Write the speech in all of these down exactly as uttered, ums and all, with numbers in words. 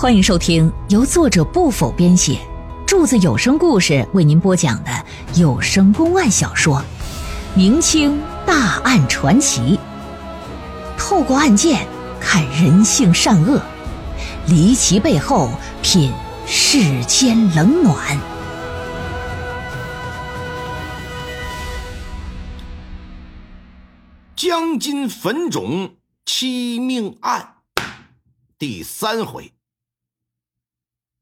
欢迎收听由作者不否编写，柱子有声故事为您播讲的有声公案小说《明清大案传奇》，透过案件看人性善恶，离奇背后品世间冷暖。江津坟冢七命案第三回。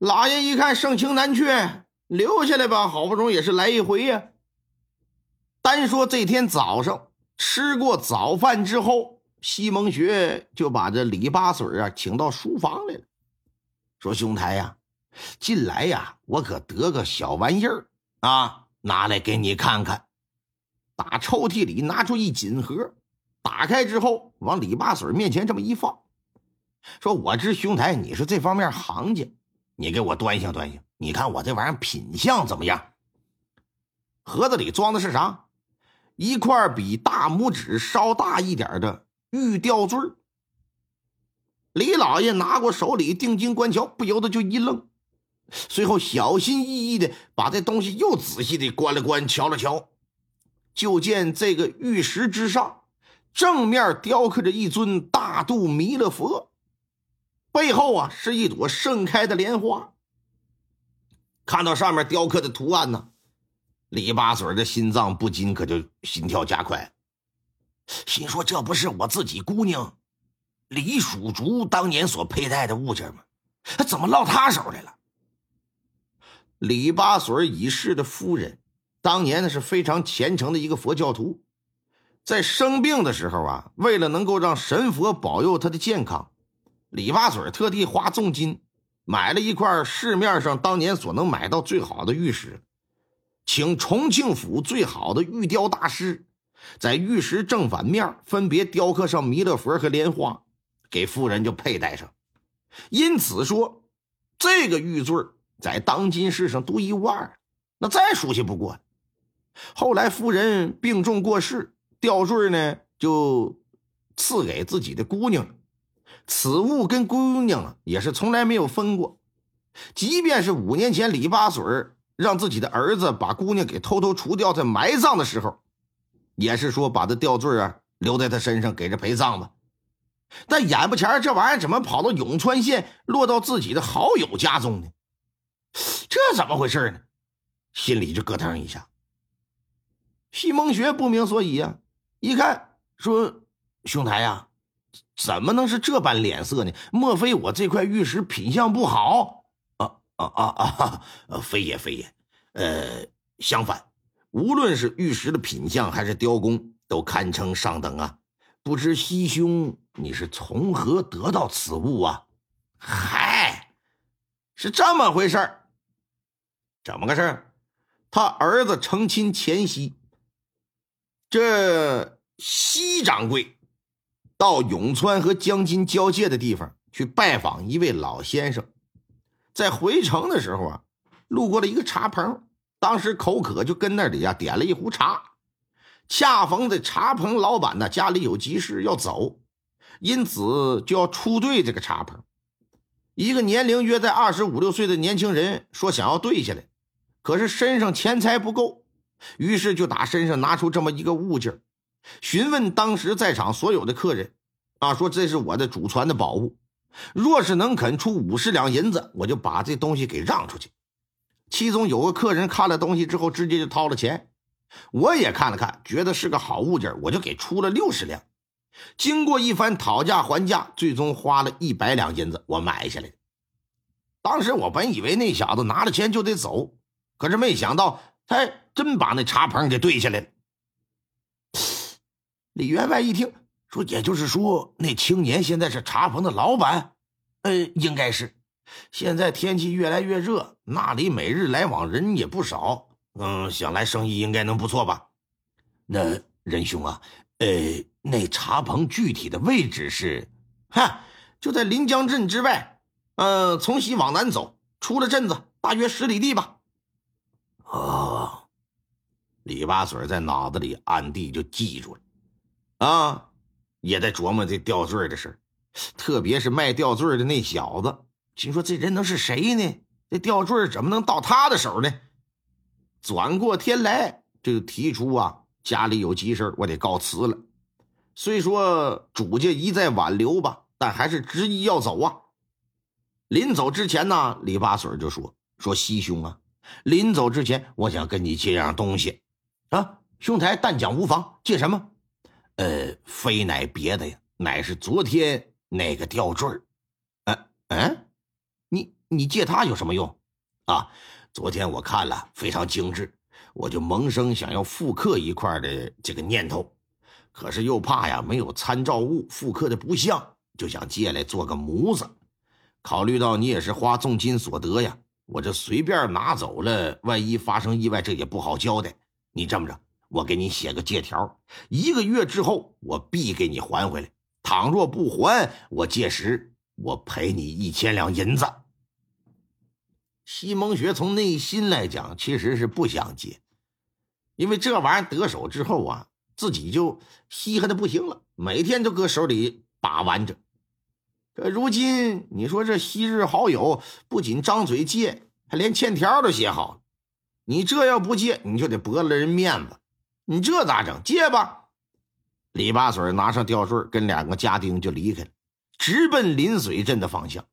老爷一看盛情难却，留下来吧，好不容易也是来一回呀、啊。单说这天早上吃过早饭之后，西蒙学就把这李八水啊请到书房来了，说兄台呀、啊，近来呀、啊、我可得个小玩意儿啊，拿来给你看看。打抽屉里拿出一锦盒，打开之后往李八水面前这么一放，说我知兄台你是这方面行家，你给我端详端详，你看我这玩意儿品相怎么样。盒子里装的是啥？一块比大拇指稍大一点的玉吊坠。李老爷拿过手里定睛观瞧，不由得就一愣，随后小心翼翼的把这东西又仔细的观了观瞧了瞧，就见这个玉石之上正面雕刻着一尊大肚弥勒佛，背后啊是一朵盛开的莲花。看到上面雕刻的图案呢，李八水的心脏不禁可就心跳加快，心说这不是我自己姑娘李蜀竹当年所佩戴的物件吗？怎么落他手来了？李八水已逝的夫人当年呢是非常虔诚的一个佛教徒，在生病的时候啊，为了能够让神佛保佑他的健康，李八水特地花重金买了一块市面上当年所能买到最好的玉石，请重庆府最好的玉雕大师在玉石正反面分别雕刻上弥勒佛和莲花，给夫人就佩戴上。因此说这个玉坠在当今世上独一无二，那再熟悉不过。后来夫人病重过世，吊坠呢就赐给自己的姑娘了，此物跟姑娘也是从来没有分过，即便是五年前李八水让自己的儿子把姑娘给偷偷除掉，在埋葬的时候也是说把这吊坠啊留在他身上给着陪葬吧。但眼不前这玩意儿怎么跑到永川县落到自己的好友家中呢？这怎么回事呢？心里就咯噔一下。西蒙学不明所以啊，一看说兄台呀、啊，怎么能是这般脸色呢？莫非我这块玉石品相不好？啊啊啊啊！非也非也，呃，相反，无论是玉石的品相还是雕工，都堪称上等啊！不知西兄你是从何得到此物啊？嗨，是这么回事儿。怎么个事儿？他儿子成亲前夕，这西掌柜到永川和江津交界的地方去拜访一位老先生，在回城的时候啊，路过了一个茶棚，当时口渴就跟那里啊点了一壶茶。恰逢这茶棚老板呢家里有急事要走，因此就要出兑这个茶棚。一个年龄约在二十五六岁的年轻人说想要兑下来，可是身上钱财不够，于是就打身上拿出这么一个物件，询问当时在场所有的客人啊，说这是我的祖传的宝物，若是能肯出五十两银子，我就把这东西给让出去。其中有个客人看了东西之后直接就掏了钱，我也看了看，觉得是个好物件，我就给出了六十两。经过一番讨价还价，最终花了一百两银子我买下来。当时我本以为那小子拿了钱就得走，可是没想到他还真把那茶棚给兑下来了。李员外一听说，也就是说那青年现在是茶棚的老板，呃，应该是。现在天气越来越热，那里每日来往人也不少，嗯，想来生意应该能不错吧。那仁兄啊，呃，那茶棚具体的位置是？哈，就在临江镇之外，呃，从西往南走，出了镇子大约十里地吧。哦，李八水在脑子里暗地就记住了。啊，也在琢磨这吊坠的事，特别是卖吊坠的那小子心说这人能是谁呢？这吊坠怎么能到他的手呢？转过天来就提出啊，家里有急事，我得告辞了。虽说主家一再挽留吧，但还是执意要走啊。临走之前呢，李八水就说说西兄啊，临走之前我想跟你借样东西啊，兄台但讲无妨。借什么？呃非乃别的呀，乃是昨天那个吊坠。嗯嗯、啊啊、你你借它有什么用啊？昨天我看了非常精致，我就萌生想要复刻一块的这个念头，可是又怕呀没有参照物，复刻的不像，就想借来做个模子。考虑到你也是花重金所得呀，我这随便拿走了，万一发生意外，这也不好交代。你这么着，我给你写个借条，一个月之后我必给你还回来，倘若不还，我届时我赔你一千两银子。西蒙学从内心来讲其实是不想借，因为这玩意儿得手之后啊，自己就稀罕的不行了，每天都搁手里把玩着。这如今你说这昔日好友不仅张嘴借，还连欠条都写好了，你这要不借你就得驳了人面子，你这咋整？借吧。李八水拿上吊坠跟两个家丁就离开了，直奔临水镇的方向。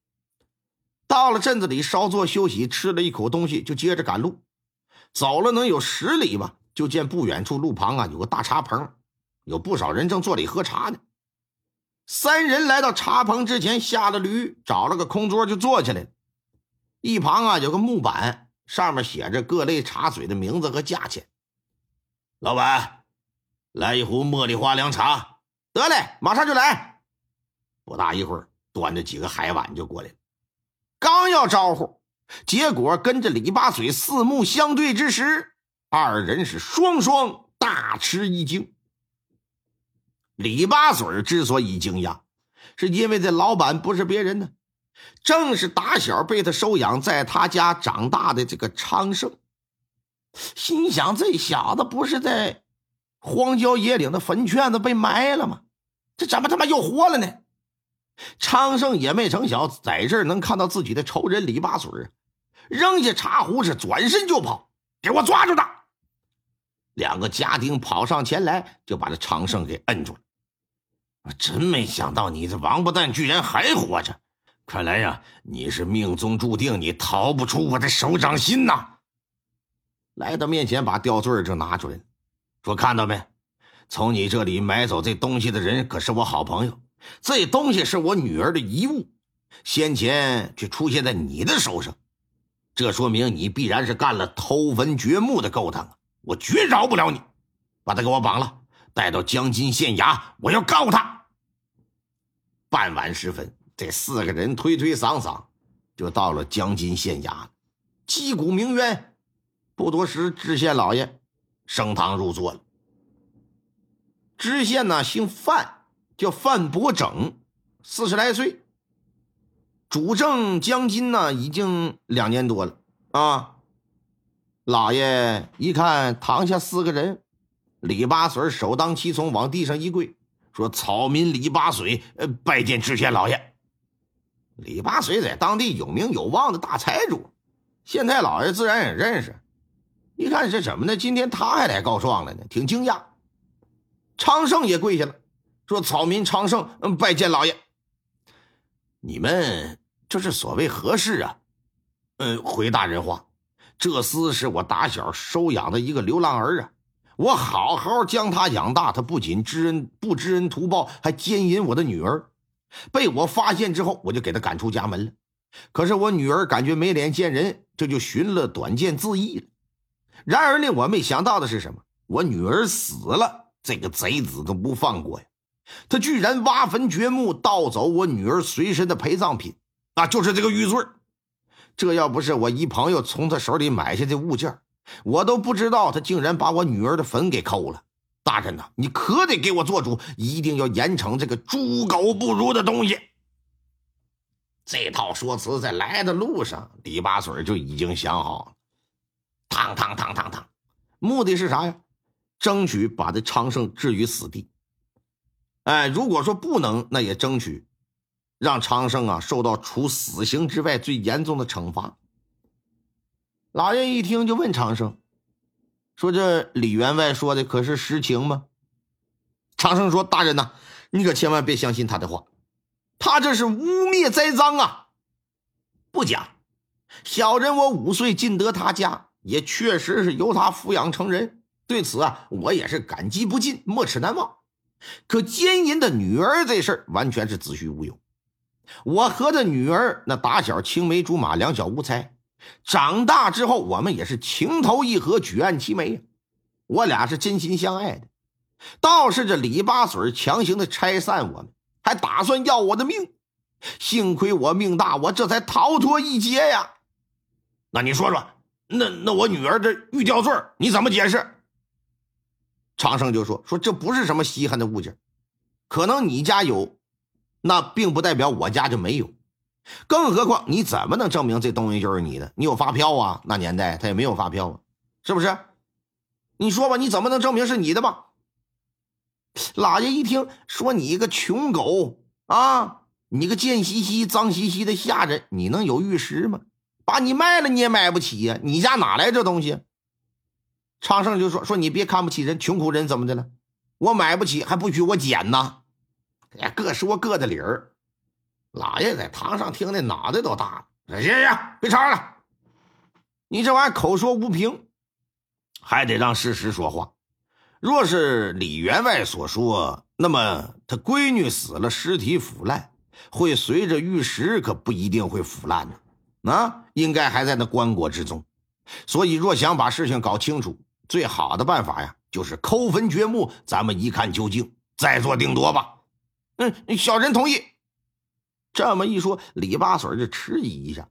到了镇子里稍作休息，吃了一口东西，就接着赶路。走了能有十里吧，就见不远处路旁啊有个大茶棚，有不少人正坐里喝茶呢。三人来到茶棚之前，下了驴，找了个空桌就坐起来了。一旁啊有个木板，上面写着各类茶水的名字和价钱。老板，来一壶茉莉花凉茶。得嘞，马上就来。不大一会儿端着几个海碗就过来了。刚要招呼，结果跟着李八水四目相对之时，二人是双双大吃一惊。李八水之所以惊讶，是因为这老板不是别人呢，正是打小被他收养在他家长大的这个昌盛。心想这小子不是在荒郊野岭的坟圈子被埋了吗？这怎么他妈又活了呢？昌盛也没成想在这儿能看到自己的仇人李八水，扔下茶壶是转身就跑，给我抓住他！两个家丁跑上前来就把这昌盛给摁住了。我真没想到你这王八蛋居然还活着，看来呀你是命中注定，你逃不出我的手掌心呐！来到面前把吊坠就拿出来了，说看到没，从你这里买走这东西的人可是我好朋友，这东西是我女儿的遗物，先前却出现在你的手上，这说明你必然是干了偷坟掘墓的勾当啊！我绝饶不了你，把他给我绑了，带到江津县衙，我要告他。傍晚时分，这四个人推推搡搡就到了江津县衙，击鼓鸣冤。不多时，知县老爷升堂入座了。知县呢，姓范，叫范伯整，四十来岁，主政江津呢已经两年多了啊。老爷一看堂下四个人，李八水首当其冲往地上一跪，说草民李八水、呃、拜见知县老爷。李八水在当地有名有望的大财主，县太老爷自然也认识，一看是什么呢，今天他还来告状了呢，挺惊讶。昌盛也跪下了，说草民昌盛拜见老爷。你们这是所谓何事啊？嗯，回大人话，这厮是我打小收养的一个流浪儿啊，我好好将他养大，他不仅知恩不知恩图报，还奸淫我的女儿，被我发现之后我就给他赶出家门了。可是我女儿感觉没脸见人，这就寻了短见自缢了。然而令我没想到的是什么？我女儿死了，这个贼子都不放过呀，他居然挖坟掘墓，盗走我女儿随身的陪葬品，啊，就是这个玉坠。这要不是我一朋友从他手里买下这物件，我都不知道他竟然把我女儿的坟给抠了。大人呐、啊，你可得给我做主，一定要严惩这个猪狗不如的东西。这套说辞在来的路上，李八水就已经想好了，烫烫烫烫烫，目的是啥呀？争取把这昌盛置于死地。哎，如果说不能，那也争取让常胜啊受到除死刑之外最严重的惩罚。老爷一听就问常胜说，这李员外说的可是实情吗？常胜说，大人呐、啊，你可千万别相信他的话，他这是污蔑栽赃啊。不假，小人我五岁进得他家，也确实是由他抚养成人，对此啊我也是感激不尽，没齿难忘。可奸淫的女儿这事儿完全是子虚乌有，我和这女儿那打小青梅竹马，两小无猜，长大之后我们也是情投意合，举案齐眉，我俩是真心相爱的，倒是这李八嘴强行的拆散我们，还打算要我的命，幸亏我命大，我这才逃脱一劫呀。那你说说，那那我女儿这玉吊坠你怎么解释？常胜就说说这不是什么稀罕的物件，可能你家有，那并不代表我家就没有，更何况你怎么能证明这东西就是你的？你有发票啊？那年代他也没有发票啊，是不是？你说吧，你怎么能证明是你的吧？老爷一听说，你一个穷狗啊，你个贱兮兮脏兮兮的下人，你能有玉石吗？把你卖了你也买不起呀、啊！你家哪来这东西？常胜就说说你别看不起人，穷苦人怎么的了？我买不起还不许我捡呢？各说各的理儿。老爷在堂上听的脑袋都大了，行行，别吵了，你这玩意儿口说无凭，还得让事实说话。若是李员外所说，那么他闺女死了，尸体腐烂，会随着玉石可不一定会腐烂呢、啊，啊，应该还在那棺椁之中。所以若想把事情搞清楚，最好的办法呀，就是抠坟掘墓，咱们一看究竟，再做定夺吧。嗯，小人同意。这么一说，李八水就迟疑一下，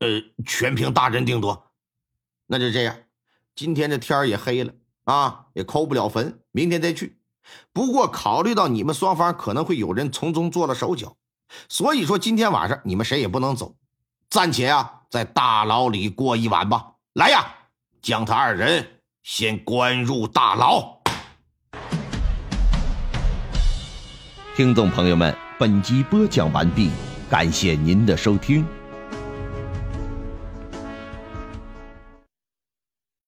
呃，全凭大人定夺。那就这样，今天这天也黑了啊，也抠不了坟，明天再去。不过考虑到你们双方可能会有人从中做了手脚，所以说今天晚上你们谁也不能走，暂且啊在大牢里过一晚吧。来呀，将他二人先关入大牢。听众朋友们，本集播讲完毕，感谢您的收听。